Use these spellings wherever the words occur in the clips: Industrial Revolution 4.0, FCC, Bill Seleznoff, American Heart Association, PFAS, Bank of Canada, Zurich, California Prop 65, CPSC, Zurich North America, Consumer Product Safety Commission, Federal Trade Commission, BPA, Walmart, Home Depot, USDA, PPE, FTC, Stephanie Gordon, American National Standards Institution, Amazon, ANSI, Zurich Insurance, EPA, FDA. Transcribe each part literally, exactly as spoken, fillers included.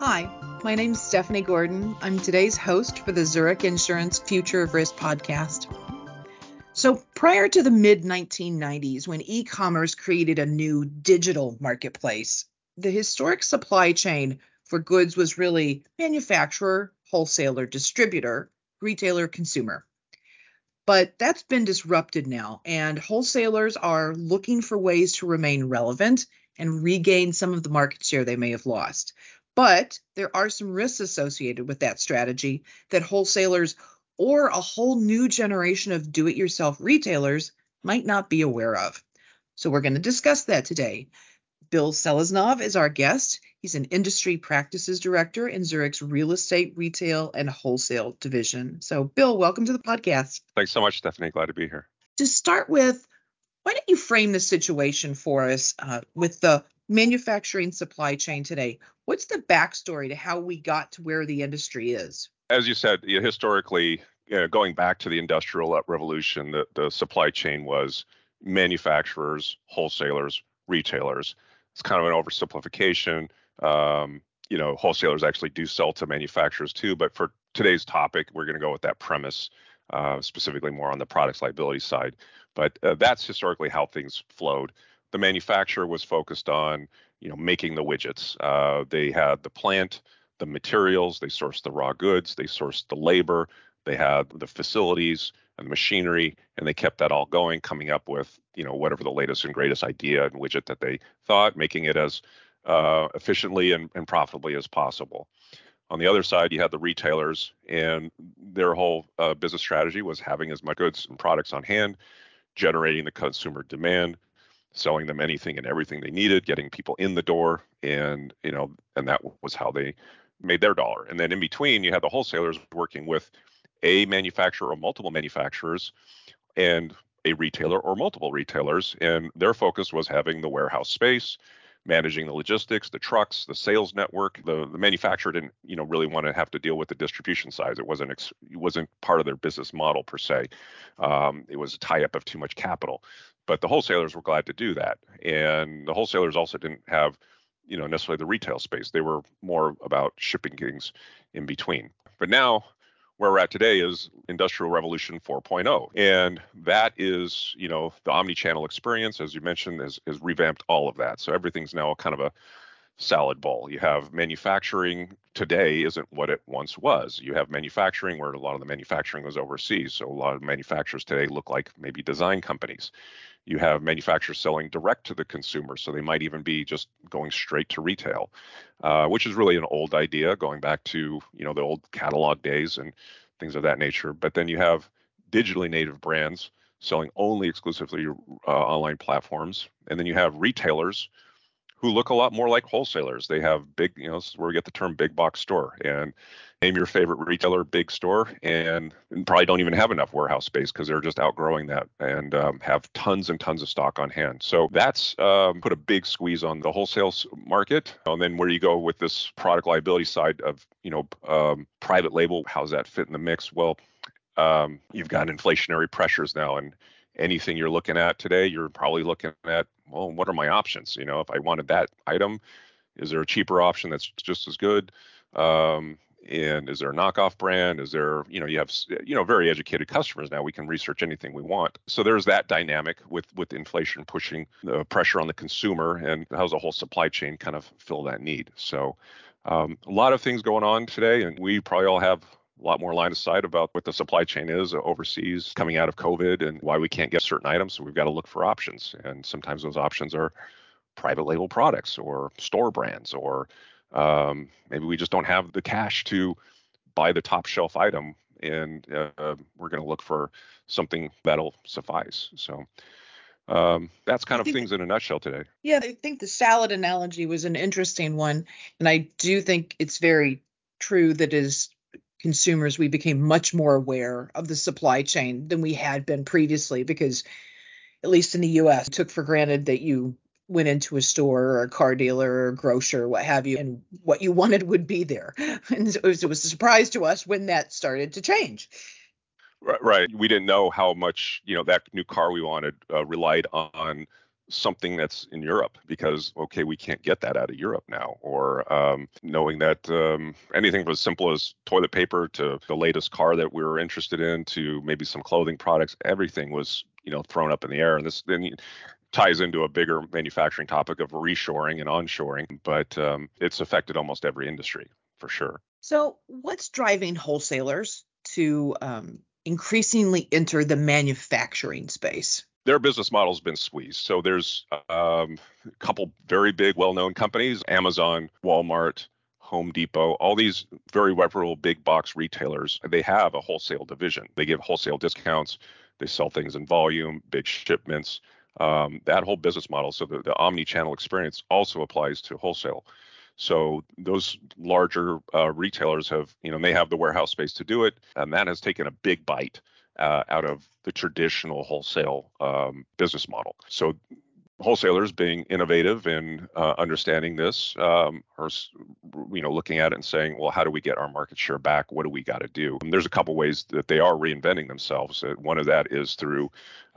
Hi, my name is Stephanie Gordon. I'm today's host for the Zurich Insurance Future of Risk podcast. So prior to the mid nineteen nineties, when e-commerce created a new digital marketplace, the historic supply chain for goods was really manufacturer, wholesaler, distributor, retailer, consumer. But that's been disrupted now, and wholesalers are looking for ways to remain relevant and regain some of the market share they may have lost. But there are some risks associated with that strategy that wholesalers or a whole new generation of do-it-yourself retailers might not be aware of. So we're going to discuss that today. Bill Seleznoff is our guest. He's an industry practices director in Zurich's real estate, retail, and wholesale division. So Bill, welcome to the podcast. Thanks so much, Stephanie. Glad to be here. To start with, why don't you frame the situation for us uh, with the manufacturing supply chain today? What's the backstory to how we got to where the industry is? As you said, you know, historically, you know, going back to the Industrial Revolution, the, the supply chain was manufacturers, wholesalers, retailers. It's kind of an oversimplification. Um, you know, wholesalers actually do sell to manufacturers too, but for today's topic, we're going to go with that premise, uh, specifically more on the products liability side. But uh, that's historically how things flowed. The manufacturer was focused on, you know, making the widgets. Uh, they had the plant, the materials, they sourced the raw goods, they sourced the labor, they had the facilities and the machinery, and they kept that all going, coming up with, you know, whatever the latest and greatest idea and widget that they thought, making it as uh, efficiently and, and profitably as possible. On the other side, you had the retailers, and their whole uh, business strategy was having as much goods and products on hand, generating the consumer demand, selling them anything and everything they needed, getting people in the door, and you know, and that was how they made their dollar. And then in between, you had the wholesalers working with a manufacturer or multiple manufacturers and a retailer or multiple retailers, and their focus was having the warehouse space, managing the logistics, the trucks, the sales network. The, the manufacturer didn't, you know, really want to have to deal with the distribution size. It wasn't ex- it wasn't part of their business model per se. Um, it was a tie-up of too much capital. But the wholesalers were glad to do that. And the wholesalers also didn't have, you know, necessarily the retail space. They were more about shipping things in between. But now where we're at today is Industrial Revolution four point oh. And that is, you know, the omni-channel experience, as you mentioned, has, has revamped all of that. So everything's now kind of a salad bowl. You have manufacturing today isn't what it once was. You have manufacturing where a lot of the manufacturing was overseas. So a lot of manufacturers today look like maybe design companies. You have manufacturers selling direct to the consumer. So they might even be just going straight to retail, uh, which is really an old idea going back to, you know, the old catalog days and things of that nature. But then you have digitally native brands selling only exclusively uh, online platforms. And then you have retailers who look a lot more like wholesalers. They have big, you know, this is where we get the term big box store. And name your favorite retailer, big store, and probably don't even have enough warehouse space because they're just outgrowing that and um, have tons and tons of stock on hand. So that's um, put a big squeeze on the wholesale market. And then where you go with this product liability side of, you know, um, private label, how's that fit in the mix? Well, um, you've got inflationary pressures now, and anything you're looking at today, you're probably looking at, well, what are my options? You know, if I wanted that item, is there a cheaper option that's just as good? Um, and is there a knockoff brand? Is there, you know, you have, you know, very educated customers now. We can research anything we want. So there's that dynamic with, with inflation pushing the pressure on the consumer, and how's the whole supply chain kind of fill that need? So um, a lot of things going on today, and we probably all have a lot more line of sight about what the supply chain is overseas coming out of COVID and why we can't get certain items. So we've got to look for options. And sometimes those options are private label products or store brands, or um, maybe we just don't have the cash to buy the top shelf item. And uh, we're going to look for something that'll suffice. So um, that's kind I of think, things in a nutshell today. Yeah, I think the salad analogy was an interesting one. And I do think it's very true that is consumers, we became much more aware of the supply chain than we had been previously, because at least in the U S, it took for granted that you went into a store or a car dealer or a grocer, what have you, and what you wanted would be there. And it was, it was a surprise to us when that started to change. Right. right. We didn't know how much, you know, that new car we wanted uh, relied on something that's in Europe because, okay, we can't get that out of Europe now, or um, knowing that um, anything from as simple as toilet paper to the latest car that we were interested in to maybe some clothing products, everything was, you know, thrown up in the air. And this then ties into a bigger manufacturing topic of reshoring and onshoring, but um, it's affected almost every industry for sure. So what's driving wholesalers to um, increasingly enter the manufacturing space? Their business model has been squeezed. So there's um, a couple very big, well-known companies, Amazon, Walmart, Home Depot, all these very reputable big box retailers. They have a wholesale division. They give wholesale discounts. They sell things in volume, big shipments, um, that whole business model. So the, the omni-channel experience also applies to wholesale. So those larger uh, retailers have, you know, they have the warehouse space to do it, and that has taken a big bite uh, out of the traditional wholesale um, business model. So wholesalers, being innovative and uh, understanding this, um, are, you know, looking at it and saying, well, how do we get our market share back? What do we got to do? And there's a couple ways that they are reinventing themselves. One of that is through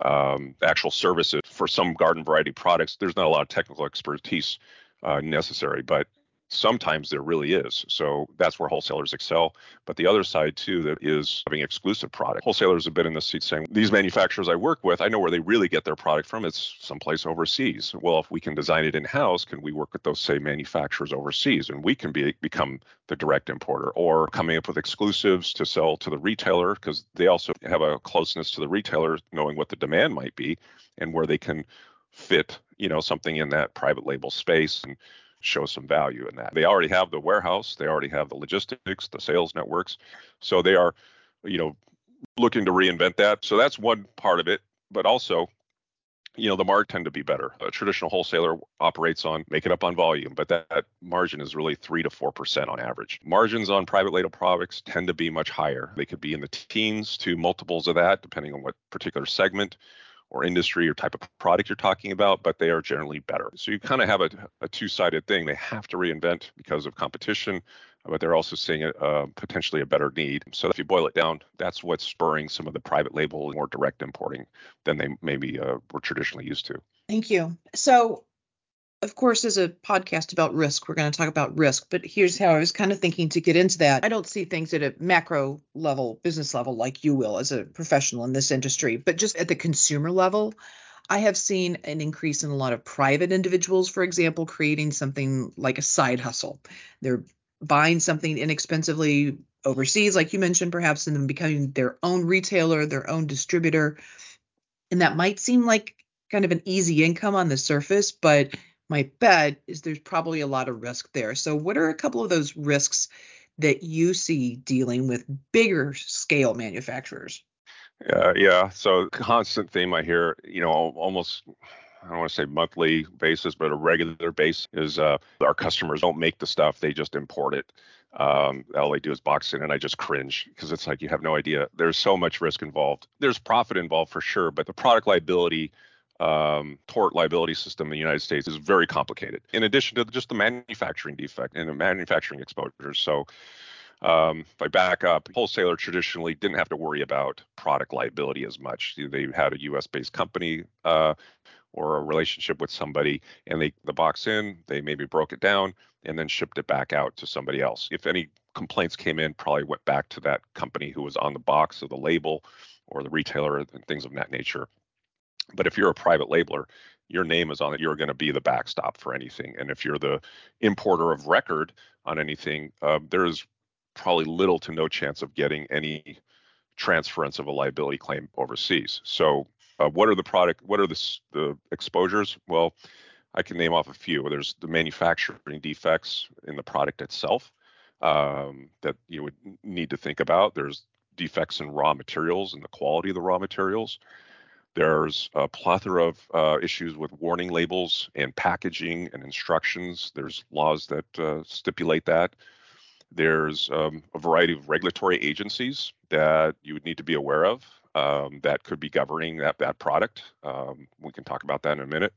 um, actual services for some garden variety products. There's not a lot of technical expertise uh, necessary, but sometimes there really is. So that's where wholesalers excel. But the other side, too, that is having exclusive product. Wholesalers have been in the seat saying, these manufacturers I work with, I know where they really get their product from. It's someplace overseas. Well, if we can design it in-house, can we work with those same manufacturers overseas? And we can be become the direct importer, or coming up with exclusives to sell to the retailer, because they also have a closeness to the retailer, knowing what the demand might be and where they can fit, you know, something in that private label space and show some value in that. They already have the warehouse, they already have the logistics, the sales networks. So they are, you know, looking to reinvent that. So that's one part of it, but also, you know, the margins tend to be better. A traditional wholesaler operates on, make it up on volume, but that, that margin is really three to four percent on average. Margins on private label products tend to be much higher. They could be in the teens to multiples of that, depending on what particular segment or industry or type of product you're talking about, but they are generally better. So you kind of have a, a two-sided thing. They have to reinvent because of competition, but they're also seeing a, a potentially a better need. So if you boil it down, that's what's spurring some of the private label and more direct importing than they maybe uh, were traditionally used to. Thank you. So of course, as a podcast about risk, we're going to talk about risk, but here's how I was kind of thinking to get into that. I don't see things at a macro level, business level, like you will as a professional in this industry, but just at the consumer level, I have seen an increase in a lot of private individuals, for example, creating something like a side hustle. They're buying something inexpensively overseas, like you mentioned, perhaps, and then becoming their own retailer, their own distributor. And that might seem like kind of an easy income on the surface, but my bet is there's probably a lot of risk there. So what are a couple of those risks that you see dealing with bigger scale manufacturers? Uh, yeah. So constant theme I hear, you know, almost, I don't want to say monthly basis, but a regular basis is uh, our customers don't make the stuff. They just import it. Um, all they do is box it. And I just cringe because it's like, you have no idea. There's so much risk involved. There's profit involved for sure, but the product liability Um, tort liability system in the United States is very complicated, in addition to just the manufacturing defect and the manufacturing exposure. So um, if I back up, wholesaler traditionally didn't have to worry about product liability as much. They had a U S-based company uh, or a relationship with somebody, and they the box in, they maybe broke it down, and then shipped it back out to somebody else. If any complaints came in, probably went back to that company who was on the box or the label or the retailer and things of that nature. But if you're a private labeler, your name is on it. You're going to be the backstop for anything. And if you're the importer of record on anything, uh, there is probably little to no chance of getting any transference of a liability claim overseas. So uh, what are the product, what are the, the exposures? Well, I can name off a few. There's the manufacturing defects in the product itself um, that you would need to think about. There's defects in raw materials and the quality of the raw materials. There's a plethora of uh, issues with warning labels and packaging and instructions. There's laws that uh, stipulate that. There's um, a variety of regulatory agencies that you would need to be aware of um, that could be governing that, that product. Um, we can talk about that in a minute.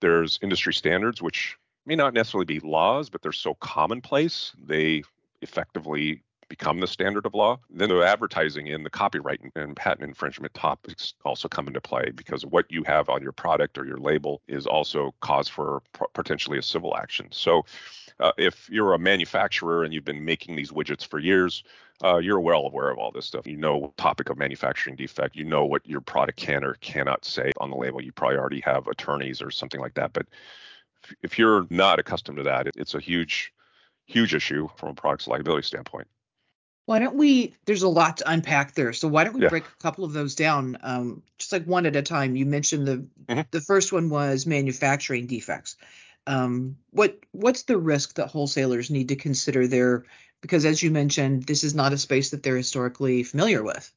There's industry standards, which may not necessarily be laws, but they're so commonplace, they effectively become the standard of law. Then the advertising and the copyright and, and patent infringement topics also come into play, because what you have on your product or your label is also cause for p- potentially a civil action. So uh, if you're a manufacturer and you've been making these widgets for years, Uh, you're well aware of all this stuff. You know what topic of manufacturing defect. You know what your product can or cannot say on the label. You probably already have attorneys or something like that. But if, if you're not accustomed to that, it, it's a huge, huge issue from a product's liability standpoint. Why don't we, there's a lot to unpack there. So why don't we yeah. break a couple of those down, um, just like one at a time. You mentioned the mm-hmm. the first one was manufacturing defects. Um, what what's the risk that wholesalers need to consider there? Because as you mentioned, this is not a space that they're historically familiar with.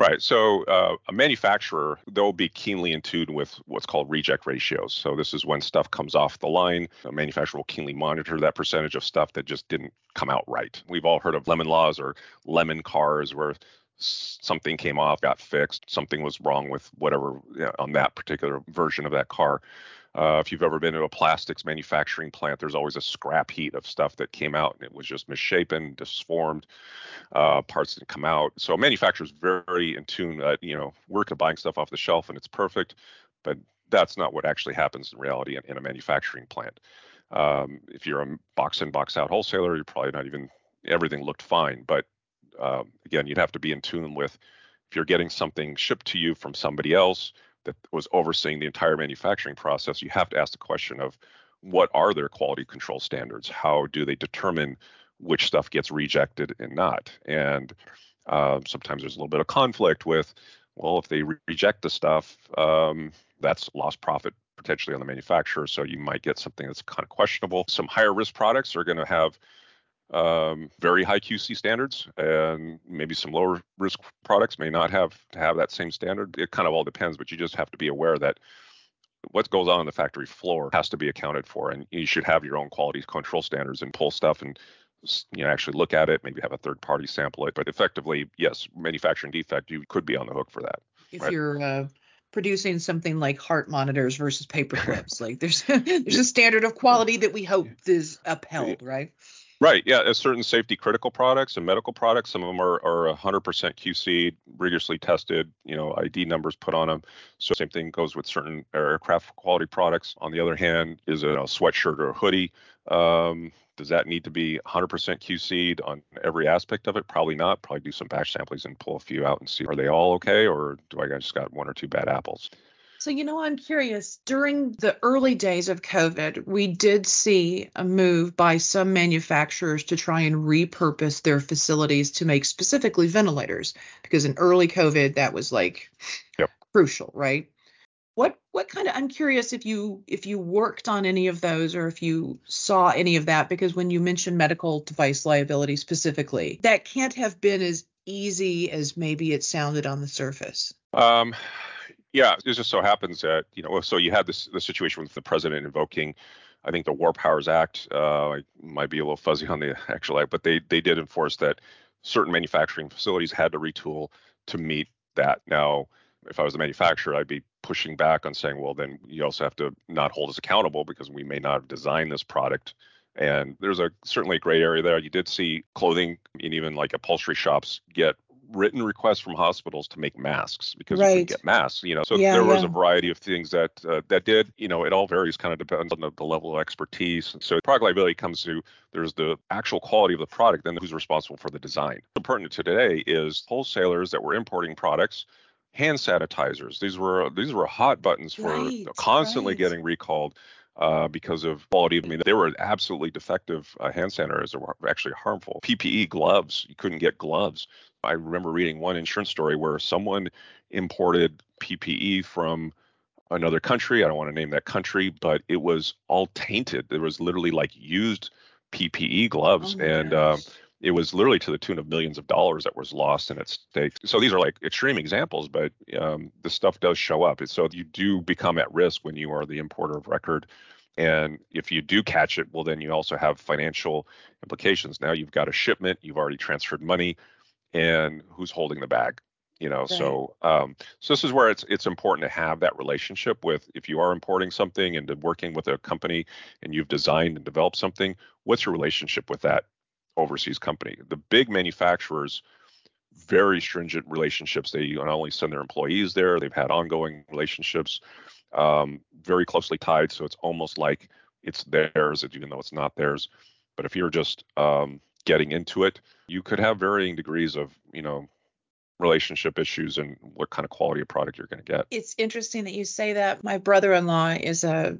Right. So uh, a manufacturer, they'll be keenly in tune with what's called reject ratios. So this is when stuff comes off the line. A manufacturer will keenly monitor that percentage of stuff that just didn't come out right. We've all heard of lemon laws or lemon cars, where something came off, got fixed, something was wrong with whatever, you know, on that particular version of that car. Uh, if you've ever been to a plastics manufacturing plant, there's always a scrap heap of stuff that came out and it was just misshapen, disformed, uh, parts didn't come out. So manufacturers very in tune. Uh, you know, we're buying stuff off the shelf and it's perfect, but that's not what actually happens in reality in, in a manufacturing plant. Um, if you're a box in, box out wholesaler, you're probably not even, everything looked fine. But um, again, you'd have to be in tune with, if you're getting something shipped to you from somebody else that was overseeing the entire manufacturing process, you have to ask the question of, what are their quality control standards? How do they determine which stuff gets rejected and not? And uh, sometimes there's a little bit of conflict with, well, if they re- reject the stuff, um, that's lost profit potentially on the manufacturer. So you might get something that's kind of questionable. Some higher risk products are going to have Um, very high Q C standards, and maybe some lower risk products may not have to have that same standard. It kind of all depends, but you just have to be aware that what goes on on the factory floor has to be accounted for, and you should have your own quality control standards and pull stuff and, you know, actually look at it, maybe have a third party sample it. But effectively, yes, manufacturing defect, you could be on the hook for that. If right? you're uh, producing something like heart monitors versus paper clips, like there's there's a standard of quality that we hope is upheld, right? Right. Yeah. Certain safety critical products and medical products, some of them are, are one hundred percent Q C, rigorously tested, you know, I D numbers put on them. So same thing goes with certain aircraft quality products. On the other hand, is it a sweatshirt or a hoodie? Um, does that need to be one hundred percent Q C'd on every aspect of it? Probably not. Probably do some batch samplings and pull a few out and see, are they all okay? Or do I just got one or two bad apples? So, you know, I'm curious, during the early days of COVID, we did see a move by some manufacturers to try and repurpose their facilities to make specifically ventilators, because in early COVID, that was like yep. crucial, right? What what kind of, I'm curious if you if you worked on any of those or if you saw any of that, because when you mentioned medical device liability specifically, that can't have been as easy as maybe it sounded on the surface. Um. Yeah, it just so happens that, you know, so you had this the situation with the president invoking, I think, the War Powers Act. Uh, I might be a little fuzzy on the actual act, but they they did enforce that certain manufacturing facilities had to retool to meet that. Now, if I was a manufacturer, I'd be pushing back on saying, well, then you also have to not hold us accountable because we may not have designed this product. And there's a certainly a gray area there. You did see clothing and even like upholstery shops get written requests from hospitals to make masks because right. we get masks, you know, so yeah, there was yeah. a variety of things that uh, that did, you know, it all varies, kind of depends on the, the level of expertise. And so product liability comes to, there's the actual quality of the product, then who's responsible for the design. So pertinent to today is wholesalers that were importing products, hand sanitizers. These were, these were hot buttons for right, constantly right. getting recalled. Uh, because of quality. I mean, they were absolutely defective uh, hand sanitizers that were actually harmful. P P E gloves, you couldn't get gloves. I remember reading one insurance story where someone imported P P E from another country. I don't want to name that country, but it was all tainted. There was literally like used P P E gloves. Oh and um, it was literally to the tune of millions of dollars that was lost and at stake. So these are like extreme examples, but um, the stuff does show up. And so you do become at risk when you are the importer of record. And if you do catch it, well, then you also have financial implications. Now you've got a shipment, you've already transferred money, and who's holding the bag? You know, right. so um, so this is where it's it's important to have that relationship with, if you are importing something and working with a company and you've designed and developed something, what's your relationship with that overseas company. The big manufacturers, very stringent relationships. They not only send their employees there, they've had ongoing relationships, um, very closely tied. So it's almost like it's theirs, even though it's not theirs. But if you're just um, getting into it, you could have varying degrees of, you know, relationship issues and what kind of quality of product you're going to get. It's interesting that you say that. My brother-in-law is a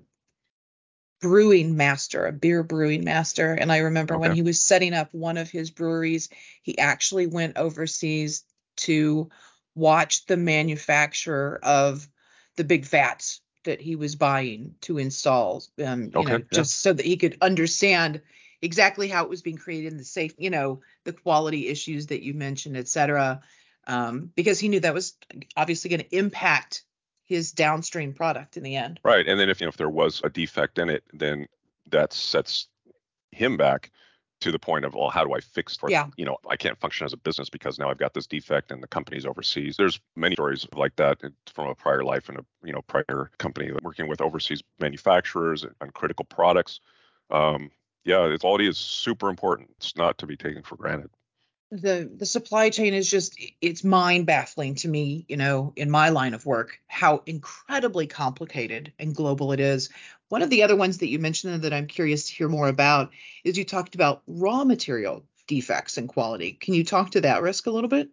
brewing master, a beer brewing master. And I remember okay. when he was setting up one of his breweries, he actually went overseas to watch the manufacturer of the big vats that he was buying to install, um, you okay. know, yeah. just so that he could understand exactly how it was being created and the safe, you know, the quality issues that you mentioned, et cetera. Um, because he knew that was obviously going to impact his downstream product in the end. Right. And then if, you know, if there was a defect in it, then that sets him back to the point of, well, how do I fix it? Yeah. You know, I can't function as a business because now I've got this defect and the company's overseas. There's many stories like that from a prior life and a, you know, prior company working with overseas manufacturers on critical products. Um, yeah, the quality is super important. It's not to be taken for granted. The the supply chain is just, it's mind baffling to me, you know, in my line of work, how incredibly complicated and global it is. One of the other ones that you mentioned that I'm curious to hear more about is you talked about raw material defects and quality. Can you talk to that risk a little bit?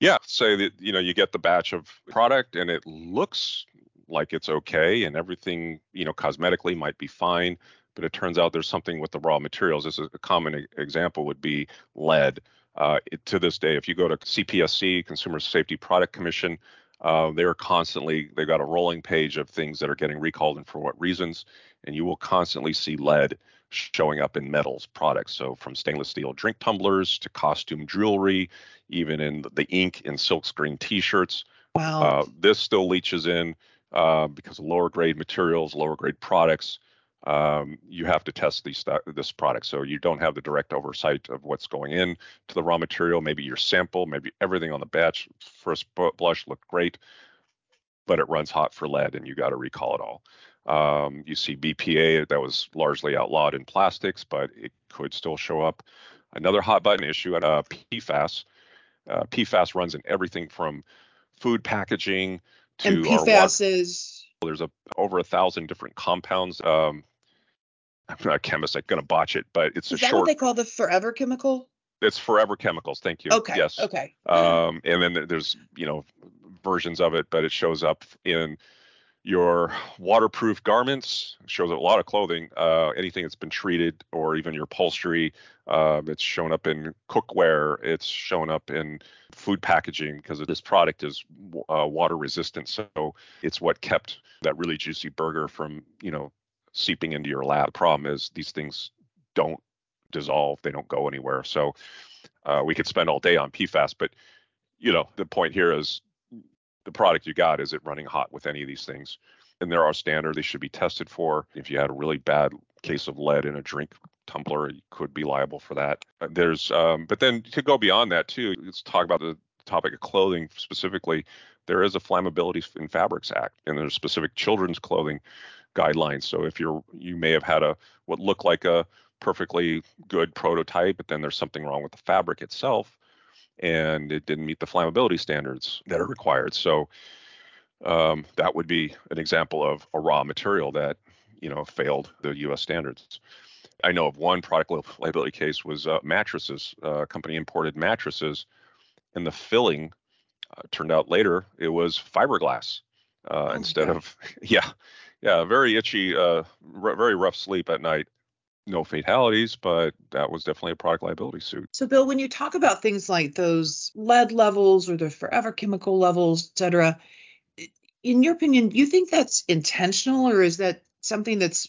Yeah. So, that, you know, you get the batch of product and it looks like it's okay and everything, you know, cosmetically might be fine. But it turns out there's something with the raw materials. This is a common example would be lead. Uh, it, to this day, if you go to C P S C, Consumer Safety Product Commission, uh, they are constantly, they've got a rolling page of things that are getting recalled and for what reasons. And you will constantly see lead showing up in metals products. So from stainless steel drink tumblers to costume jewelry, even in the ink in silkscreen t-shirts. Wow. Uh, this still leaches in uh, because of lower grade materials, lower grade products. Um, you have to test these, this product. So you don't have the direct oversight of what's going in to the raw material, maybe your sample, maybe everything on the batch first blush looked great, but it runs hot for lead and you got to recall it all. Um, you see B P A that was largely outlawed in plastics, but it could still show up. Another hot button issue at uh, P FAS. Uh, P FAS runs in everything from food packaging to and P FAS our water. Is- There's a, over a thousand different compounds. Um, I'm not a chemist. I'm going to botch it, but it's Is a short. Is that what they call the forever chemical? It's forever chemicals. Thank you. Okay. Yes. Okay. Um, and then there's, you know, versions of it, but it shows up in your waterproof garments, it shows up a lot of clothing, uh, anything that's been treated or even your upholstery. Uh, it's shown up in cookware. It's shown up in food packaging because this product is uh, water resistant. So it's what kept that really juicy burger from, you know, seeping into your lap. The problem is these things don't dissolve. They don't go anywhere. So uh, we could spend all day on P FAS, but, you know, the point here is the product you got, is it running hot with any of these things? And there are standards they should be tested for. If you had a really bad case of lead in a drink tumbler, you could be liable for that. There's, um, but then to go beyond that too, let's talk about the topic of clothing specifically. There is a Flammability in Fabrics Act, and there's specific children's clothing guidelines. So if you're, you may have had a what looked like a perfectly good prototype, but then there's something wrong with the fabric itself, and it didn't meet the flammability standards that are required. So um, that would be an example of a raw material that, you know, failed the U S standards. I know of one product liability case was uh, mattresses. Uh, a company imported mattresses, and the filling uh, turned out later it was fiberglass uh, oh instead of yeah, yeah, very itchy, uh, r- very rough sleep at night. No fatalities, but that was definitely a product liability suit. So, Bill, when you talk about things like those lead levels or the forever chemical levels, et cetera, in your opinion, do you think that's intentional or is that something that's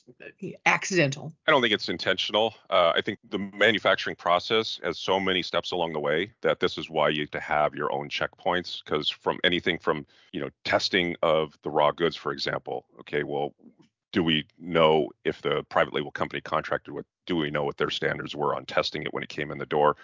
accidental? I don't think it's intentional. Uh, I think the manufacturing process has so many steps along the way that this is why you have to have your own checkpoints, because from anything from, you know, testing of the raw goods, for example, okay, well, do we know if the private label company contracted with, do we know what their standards were on testing it when it came in the door?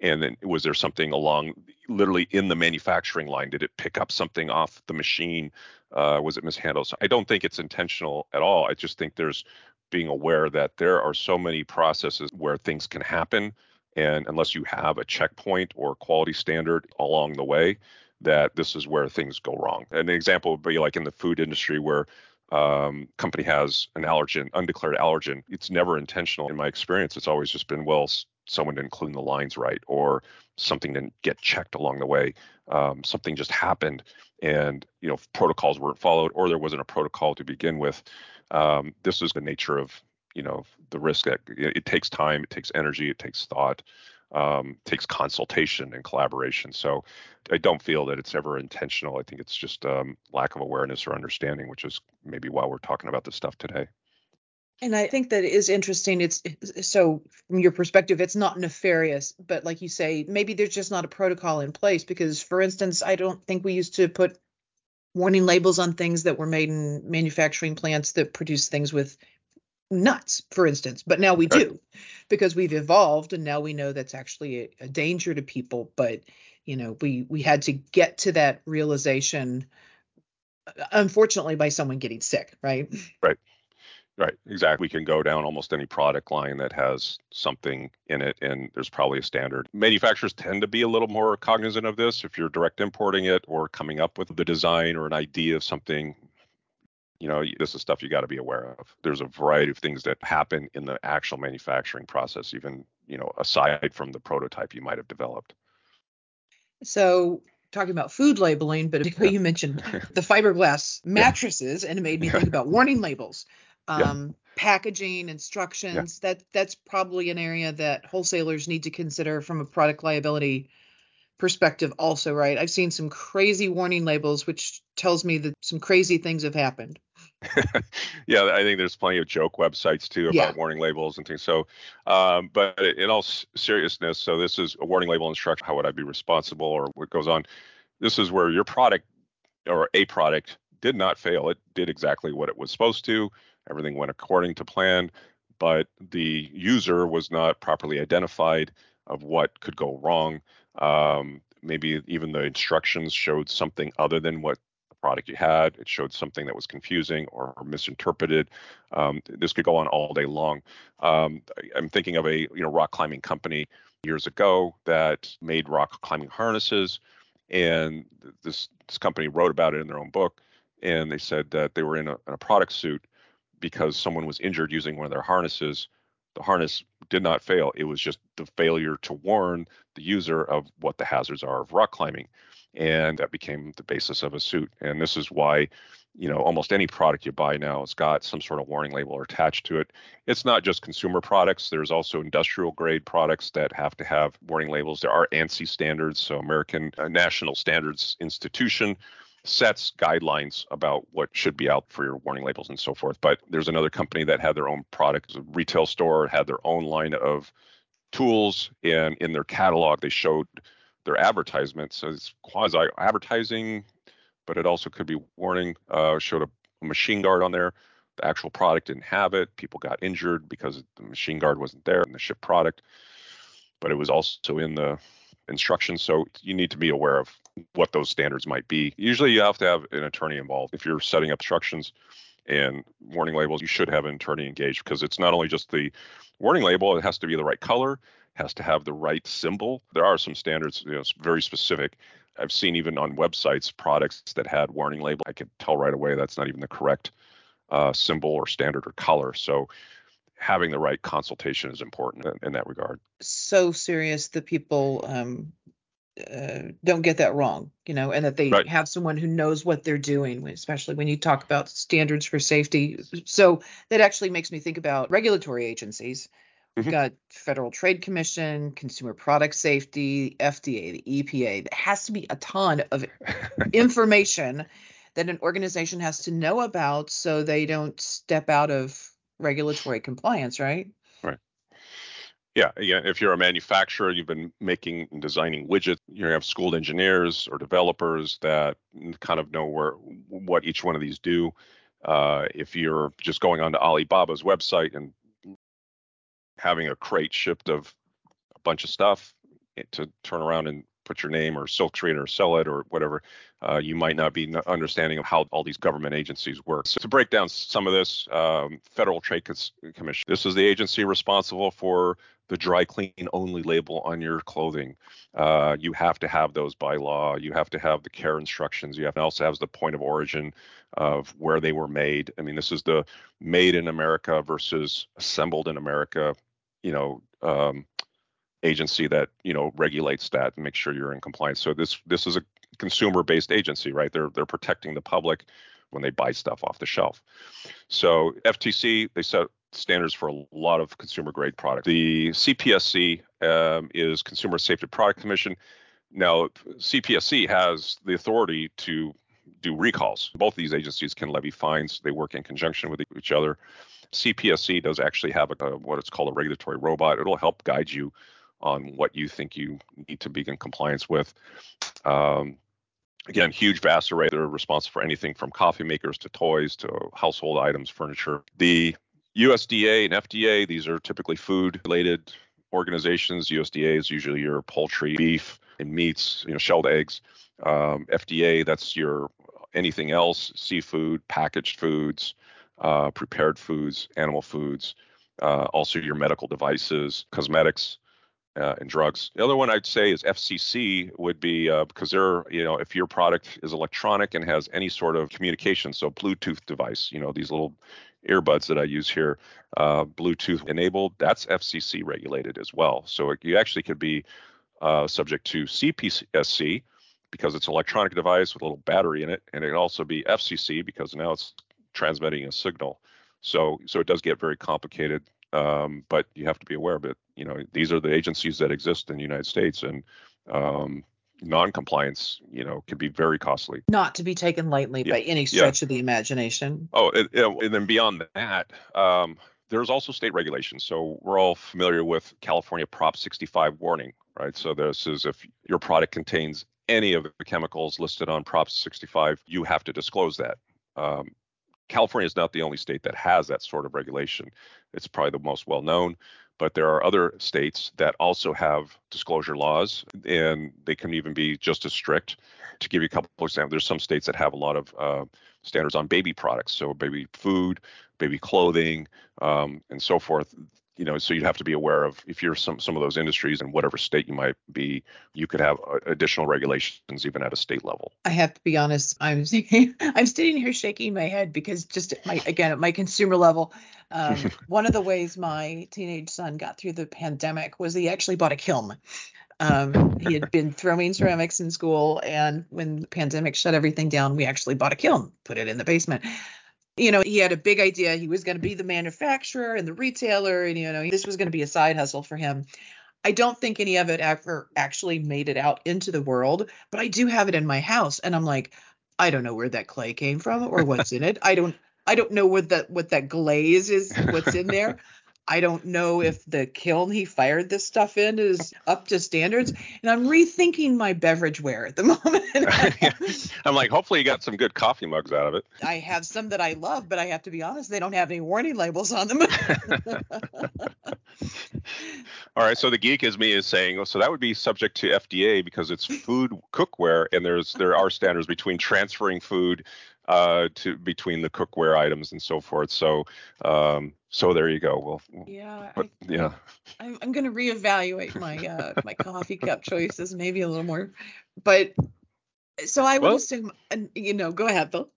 And then was there something along, literally in the manufacturing line, did it pick up something off the machine? Uh, was it mishandled? So I don't think it's intentional at all. I just think there's being aware that there are so many processes where things can happen. And unless you have a checkpoint or quality standard along the way, that this is where things go wrong. An example would be like in the food industry where um, company has an allergen, undeclared allergen. It's never intentional. In my experience, it's always just been, well, someone didn't clean the lines right, or something didn't get checked along the way. Um, something just happened and, you know, protocols weren't followed, or there wasn't a protocol to begin with. Um, this is the nature of, you know, the risk that it, it takes time, it takes energy, it takes thought. Um, takes consultation and collaboration. So I don't feel that it's ever intentional. I think it's just um, lack of awareness or understanding, which is maybe why we're talking about this stuff today. And I think that is interesting. It's so from your perspective, it's not nefarious, but like you say, maybe there's just not a protocol in place because, for instance, I don't think we used to put warning labels on things that were made in manufacturing plants that produce things with nuts, for instance, but now we okay. do because we've evolved and now we know that's actually a, a danger to people. But, you know, we, we had to get to that realization, unfortunately, by someone getting sick, right? Right, right, exactly. We can go down almost any product line that has something in it and there's probably a standard. Manufacturers tend to be a little more cognizant of this if you're direct importing it or coming up with the design or an idea of something. You know, this is stuff you got to be aware of. There's a variety of things that happen in the actual manufacturing process, even, you know, aside from the prototype you might have developed. So talking about food labeling, but yeah. you mentioned the fiberglass mattresses yeah. and it made me think about warning labels, um, yeah. packaging, instructions. Yeah. That that's probably an area that wholesalers need to consider from a product liability perspective also, right? I've seen some crazy warning labels, which tells me that some crazy things have happened. Yeah, I think there's plenty of joke websites too about yeah. warning labels and things. So, um, but in all seriousness, so this is a warning label instruction. How would I be responsible, or what goes on? This is where your product or a product did not fail. It did exactly what it was supposed to. Everything went according to plan, but the user was not properly identified of what could go wrong. Um, maybe even the instructions showed something other than what product you had. It showed something that was confusing or misinterpreted. Um, this could go on all day long. Um, I'm thinking of a you know rock climbing company years ago that made rock climbing harnesses, and this this company wrote about it in their own book, and they said that they were in a, in a product suit because someone was injured using one of their harnesses. The harness did not fail. It was just the failure to warn the user of what the hazards are of rock climbing. And that became the basis of a suit. And this is why, you know, almost any product you buy now has got some sort of warning label attached to it. It's not just consumer products. There's also industrial grade products that have to have warning labels. There are A N S I standards, so American National Standards Institution sets guidelines about what should be out for your warning labels and so forth. But there's another company that had their own product, a retail store, had their own line of tools, and in their catalog, they showed their advertisement. So it's quasi advertising, but it also could be warning. Uh, showed a, a machine guard on there. The actual product didn't have it. People got injured because the machine guard wasn't there in the shipped product, but it was also in the instructions. So you need to be aware of what those standards might be. Usually you have to have an attorney involved. If you're setting up instructions and warning labels, you should have an attorney engaged because it's not only just the warning label, it has to be the right color, has to have the right symbol. There are some standards, you know, very specific. I've seen even on websites, products that had warning label, I could tell right away that's not even the correct uh, symbol or standard or color. So having the right consultation is important in, in that regard. So serious that people um, uh, don't get that wrong, you know, and that they right. have someone who knows what they're doing, especially when you talk about standards for safety. So that actually makes me think about regulatory agencies. We've got Federal Trade Commission, Consumer Product Safety, F D A, the E P A. There has to be a ton of information that an organization has to know about so they don't step out of regulatory compliance, right? Right. Yeah. Yeah. If you're a manufacturer, you've been making and designing widgets, you have skilled engineers or developers that kind of know where what each one of these do. Uh, if you're just going onto Alibaba's website and having a crate shipped of a bunch of stuff to turn around and put your name or silk screen or sell it or whatever, uh, you might not be understanding of how all these government agencies work. So to break down some of this, um, Federal Trade Commission, this is the agency responsible for the dry clean only label on your clothing. Uh, you have to have those by law. You have to have the care instructions. You have to also have the point of origin of where they were made. I mean, this is the made in America versus assembled in America, you know, um, agency that, you know, regulates that and makes sure you're in compliance. So this this is a consumer-based agency, right? They're they're protecting the public when they buy stuff off the shelf. So F T C, they set standards for a lot of consumer-grade products. The C P S C um, is Consumer Safety Product Commission. Now, C P S C has the authority to do recalls. Both of these agencies can levy fines. They work in conjunction with each other. C P S C does actually have a, a, what it's called a regulatory robot. It'll help guide you on what you think you need to be in compliance with. Um, again, huge, vast array. They're responsible for anything from coffee makers to toys to household items, furniture. The U S D A and F D A, these are typically food-related organizations. U S D A is usually your poultry, beef, and meats, you know, shelled eggs. Um, F D A, that's your anything else, seafood, packaged foods, uh, prepared foods, animal foods, uh, also your medical devices, cosmetics, Uh, and drugs. The other one I'd say is F C C would be uh, because they're, you know, if your product is electronic and has any sort of communication, so Bluetooth device, you know, these little earbuds that I use here, uh, Bluetooth enabled, that's F C C regulated as well. So it, you actually could be uh, subject to C P S C because it's an electronic device with a little battery in it, and it can also be F C C because now it's transmitting a signal. So, so it does get very complicated. Um, but you have to be aware of it. You know, these are the agencies that exist in the United States, and um, non-compliance, you know, can be very costly. Not to be taken lightly yeah. by any stretch yeah. of the imagination. Oh, it, it, and then beyond that, um, there's also state regulations. So we're all familiar with California Prop sixty-five warning, right? So this is if your product contains any of the chemicals listed on Prop sixty-five, you have to disclose that. Um, California is not the only state that has that sort of regulation. It's probably the most well-known, but there are other states that also have disclosure laws, and they can even be just as strict. To give you a couple of examples, there's some states that have a lot of uh, standards on baby products, so baby food, baby clothing, um, and so forth. You know, so you'd have to be aware of if you're some some of those industries in whatever state you might be, you could have additional regulations even at a state level. I have to be honest, I'm I'm sitting here shaking my head because just at my again at my consumer level, um, one of the ways my teenage son got through the pandemic was he actually bought a kiln. Um, he had been throwing ceramics in school, and when the pandemic shut everything down, we actually bought a kiln, put it in the basement. You know, he had a big idea. He was going to be the manufacturer and the retailer, and, you know, this was going to be a side hustle for him. I don't think any of it ever actually made it out into the world, but I do have it in my house. And I'm like, I don't know where that clay came from or what's in it. I don't I don't know what that what that glaze is, what's in there. I don't know if the kiln he fired this stuff in is up to standards. And I'm rethinking my beverageware at the moment. I'm like, hopefully you got some good coffee mugs out of it. I have some that I love, but I have to be honest, they don't have any warning labels on them. All right. So the geek is me is saying, so that would be subject to F D A because it's food cookware. And there's there are standards between transferring food uh, to between the cookware items and so forth. So um So there you go. Well, yeah, but, I, yeah. I'm, I'm going to reevaluate my uh, my coffee cup choices, maybe a little more. But so I would well, assume, you know, go ahead, Bill.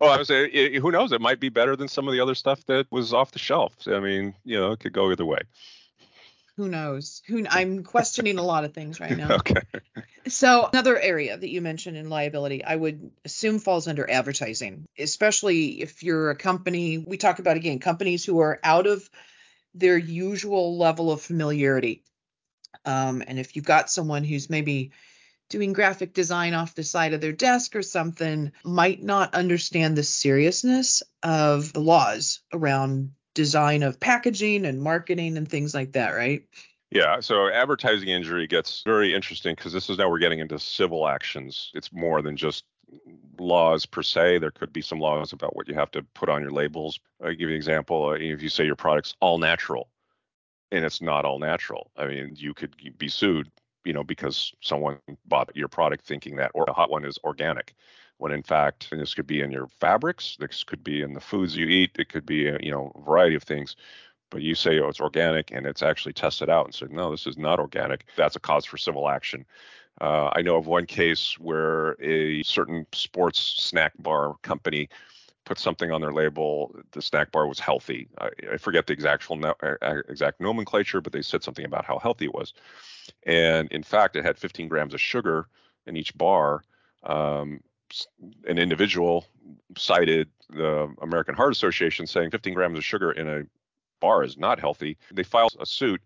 Oh, I would say, who knows? It might be better than some of the other stuff that was off the shelf. I mean, you know, it could go either way. Who knows? Who I'm questioning a lot of things right now. Okay. So another area that you mentioned in liability, I would assume falls under advertising, especially if you're a company. We talk about, again, companies who are out of their usual level of familiarity. Um, and if you've got someone who's maybe doing graphic design off the side of their desk or something, might not understand the seriousness of the laws around design of packaging and marketing and things like that, right? Yeah. So advertising injury gets very interesting because this is now we're getting into civil actions. It's more than just laws per se. There could be some laws about what you have to put on your labels. I'll give you an example. If you say your product's all natural and it's not all natural, I mean, you could be sued you know, because someone bought your product thinking that or the hot one is organic, when in fact, and this could be in your fabrics, this could be in the foods you eat, it could be, you know, a variety of things. But you say, oh, it's organic, and it's actually tested out and said, no, this is not organic. That's a cause for civil action. Uh, I know of one case where a certain sports snack bar company put something on their label. The snack bar was healthy. I, I forget the exact, exact nomenclature, but they said something about how healthy it was. And in fact, it had fifteen grams of sugar in each bar. Um, an individual cited the American Heart Association saying fifteen grams of sugar in a bar is not healthy. They filed a suit.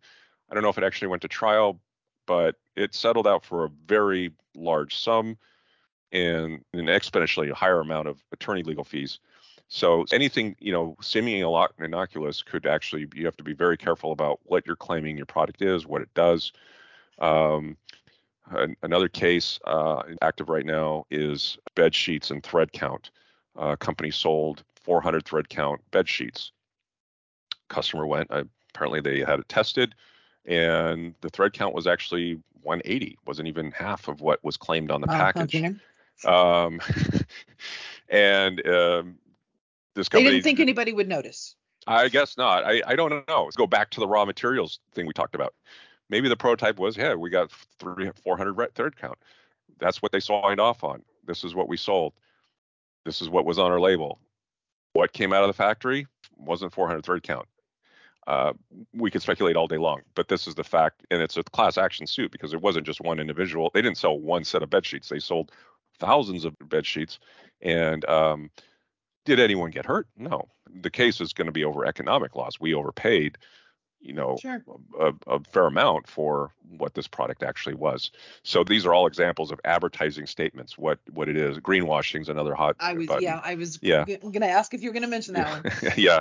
I don't know if it actually went to trial, but it settled out for a very large sum and an exponentially higher amount of attorney legal fees. So anything, you know, seeming a lot innocuous could actually, you have to be very careful about what you're claiming your product is, what it does. Um, an, another case uh, active right now is bed sheets and thread count. Uh, company sold four hundred thread count bed sheets. Customer went, uh, apparently they had it tested, and the thread count was actually one eighty, wasn't even half of what was claimed on the wow, package. Okay. Um, and um, this company... They didn't think anybody would notice. I guess not. I, I don't know. Let's go back to the raw materials thing we talked about. Maybe the prototype was, yeah, we got three, four hundred thread count. That's what they signed off on. This is what we sold. This is what was on our label. What came out of the factory wasn't four hundred thread count. Uh, we could speculate all day long, but this is the fact, and it's a class action suit because it wasn't just one individual. They didn't sell one set of bed sheets. They sold thousands of bed sheets. And um, did anyone get hurt? No. The case is going to be over economic loss. We overpaid, you know, sure. a, a fair amount for what this product actually was. So these are all examples of advertising statements. What what it is, greenwashing is another hot. I was button. yeah, I was yeah. G- going to ask if you were going to mention that yeah. one. yeah,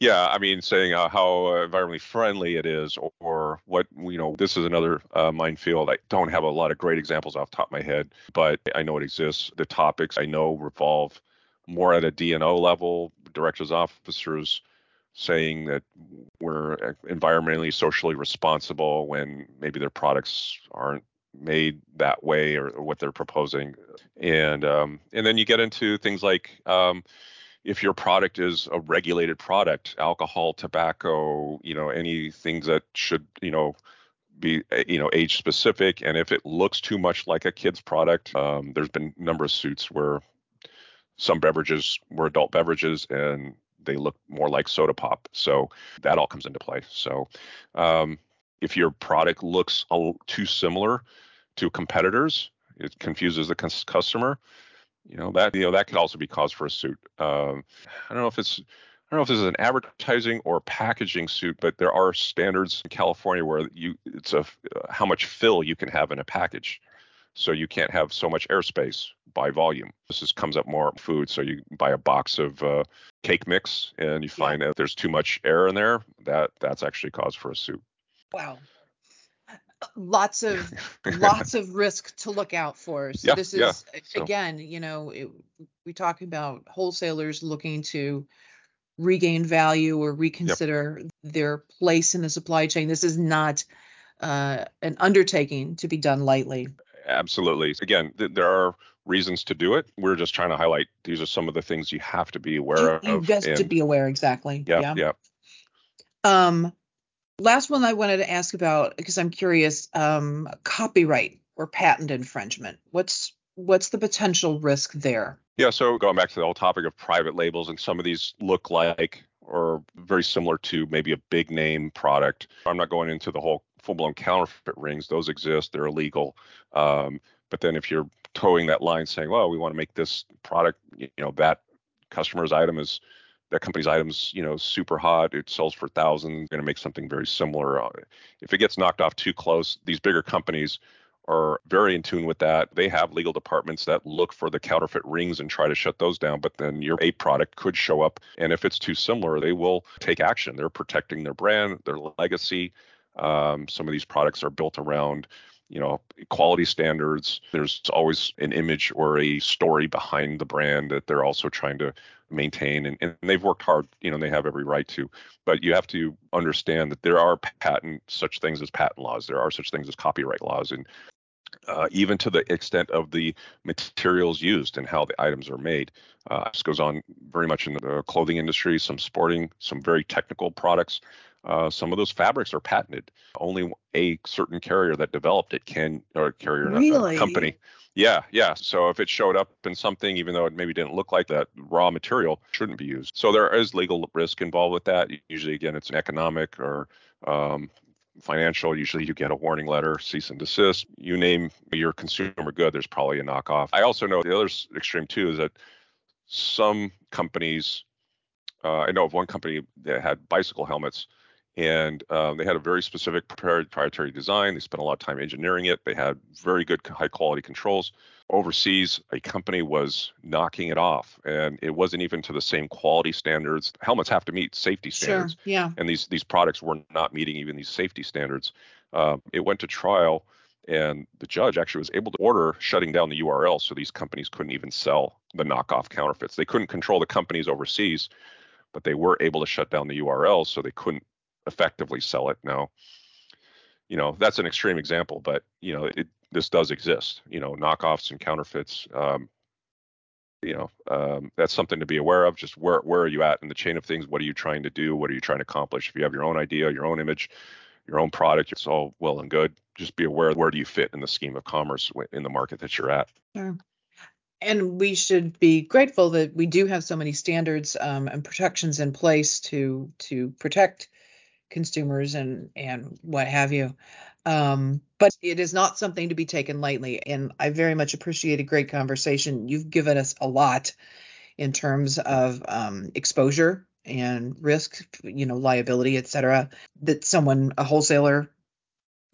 yeah. I mean, saying uh, how environmentally friendly it is, or, or what you know. This is another uh, minefield. I don't have a lot of great examples off the top of my head, but I know it exists. The topics I know revolve more at a D and O level, directors, officers, saying that we're environmentally, socially responsible when maybe their products aren't made that way or, or what they're proposing. And um, and then you get into things like um, if your product is a regulated product, alcohol, tobacco, you know, any things that should, you know, be, you know, age specific. And if it looks too much like a kid's product, um, there's been a number of suits where some beverages were adult beverages and they look more like soda pop. So that all comes into play. So um, if your product looks a, too similar to competitors, it confuses the cons- customer. You know, that you know that could also be cause for a suit. Um, I don't know if it's I don't know if this is an advertising or packaging suit, but there are standards in California where you it's a how much fill you can have in a package. So you can't have so much airspace by volume. This is, comes up more food. So you buy a box of uh, cake mix and you find yeah. that there's too much air in there. That that's actually cause for a suit. Wow. Lots of lots of risk to look out for. So yeah, this is, yeah. so, again, you know, it, we talk about wholesalers looking to regain value or reconsider yep. their place in the supply chain. This is not uh, an undertaking to be done lightly. Absolutely. Again, th- there are reasons to do it. We're just trying to highlight these are some of the things you have to be aware you, you of. Just and, to be aware, exactly. Yeah, yeah. yeah. Um, last one I wanted to ask about because I'm curious. Um, copyright or patent infringement. What's what's the potential risk there? Yeah. So going back to the whole topic of private labels, and some of these look like or very similar to maybe a big name product. I'm not going into the whole full-blown counterfeit rings. Those exist. They're illegal. Um, but then if you're towing that line saying, well, we want to make this product, you know, that customer's item is, that company's item's, you know, super hot. It sells for thousands. Going to make something very similar. If it gets knocked off too close, these bigger companies are very in tune with that. They have legal departments that look for the counterfeit rings and try to shut those down, but then your ape product could show up. And if it's too similar, they will take action. They're protecting their brand, their legacy. Um, some of these products are built around, you know, quality standards. There's always an image or a story behind the brand that they're also trying to maintain, and, and they've worked hard, you know, they have every right to, but you have to understand that there are patent such things as patent laws. There are such things as copyright laws, and uh, even to the extent of the materials used and how the items are made. Uh, this goes on very much in the clothing industry, some sporting, some very technical products. Uh, some of those fabrics are patented. Only a certain carrier that developed it can, or carrier really? uh, company. Yeah, yeah. So if it showed up in something, even though it maybe didn't look like that, raw material shouldn't be used. So there is legal risk involved with that. Usually, again, it's an economic or um, financial. Usually you get a warning letter, cease and desist. You name your consumer good, there's probably a knockoff. I also know the other extreme too is that some companies, uh, I know of one company that had bicycle helmets. And um, they had a very specific proprietary design. They spent a lot of time engineering it. They had very good high quality controls. Overseas, a company was knocking it off, and it wasn't even to the same quality standards. Helmets have to meet safety standards. Sure, yeah. And these these products were not meeting even these safety standards. Uh, it went to trial, and the judge actually was able to order shutting down the U R L, so these companies couldn't even sell the knockoff counterfeits. They couldn't control the companies overseas, but they were able to shut down the U R L, so they couldn't effectively sell it. Now, you know, that's an extreme example, but, you know, it, this does exist, you know, knockoffs and counterfeits. Um, you know, um, that's something to be aware of. Just where, where are you at in the chain of things? What are you trying to do? What are you trying to accomplish? If you have your own idea, your own image, your own product, it's all well and good. Just be aware of where do you fit in the scheme of commerce in the market that you're at. Sure. And we should be grateful that we do have so many standards um, and protections in place to, to protect consumers and and what have you, um, but it is not something to be taken lightly. And I very much appreciate a great conversation. You've given us a lot in terms of um, exposure and risk, you know, liability, et cetera, that someone, a wholesaler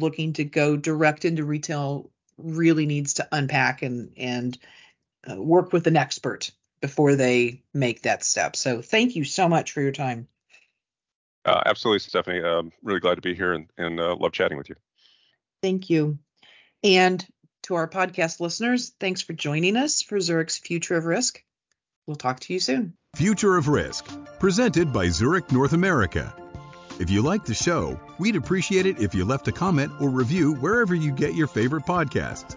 looking to go direct into retail, really needs to unpack and and uh, work with an expert before they make that step. So thank you so much for your time. Uh, absolutely, Stephanie. I'm really glad to be here and, and uh, love chatting with you. Thank you. And to our podcast listeners, thanks for joining us for Zurich's Future of Risk. We'll talk to you soon. Future of Risk, presented by Zurich North America. If you like the show, we'd appreciate it if you left a comment or review wherever you get your favorite podcasts.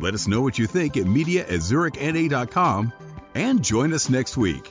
Let us know what you think at media at zurich n a dot com and join us next week.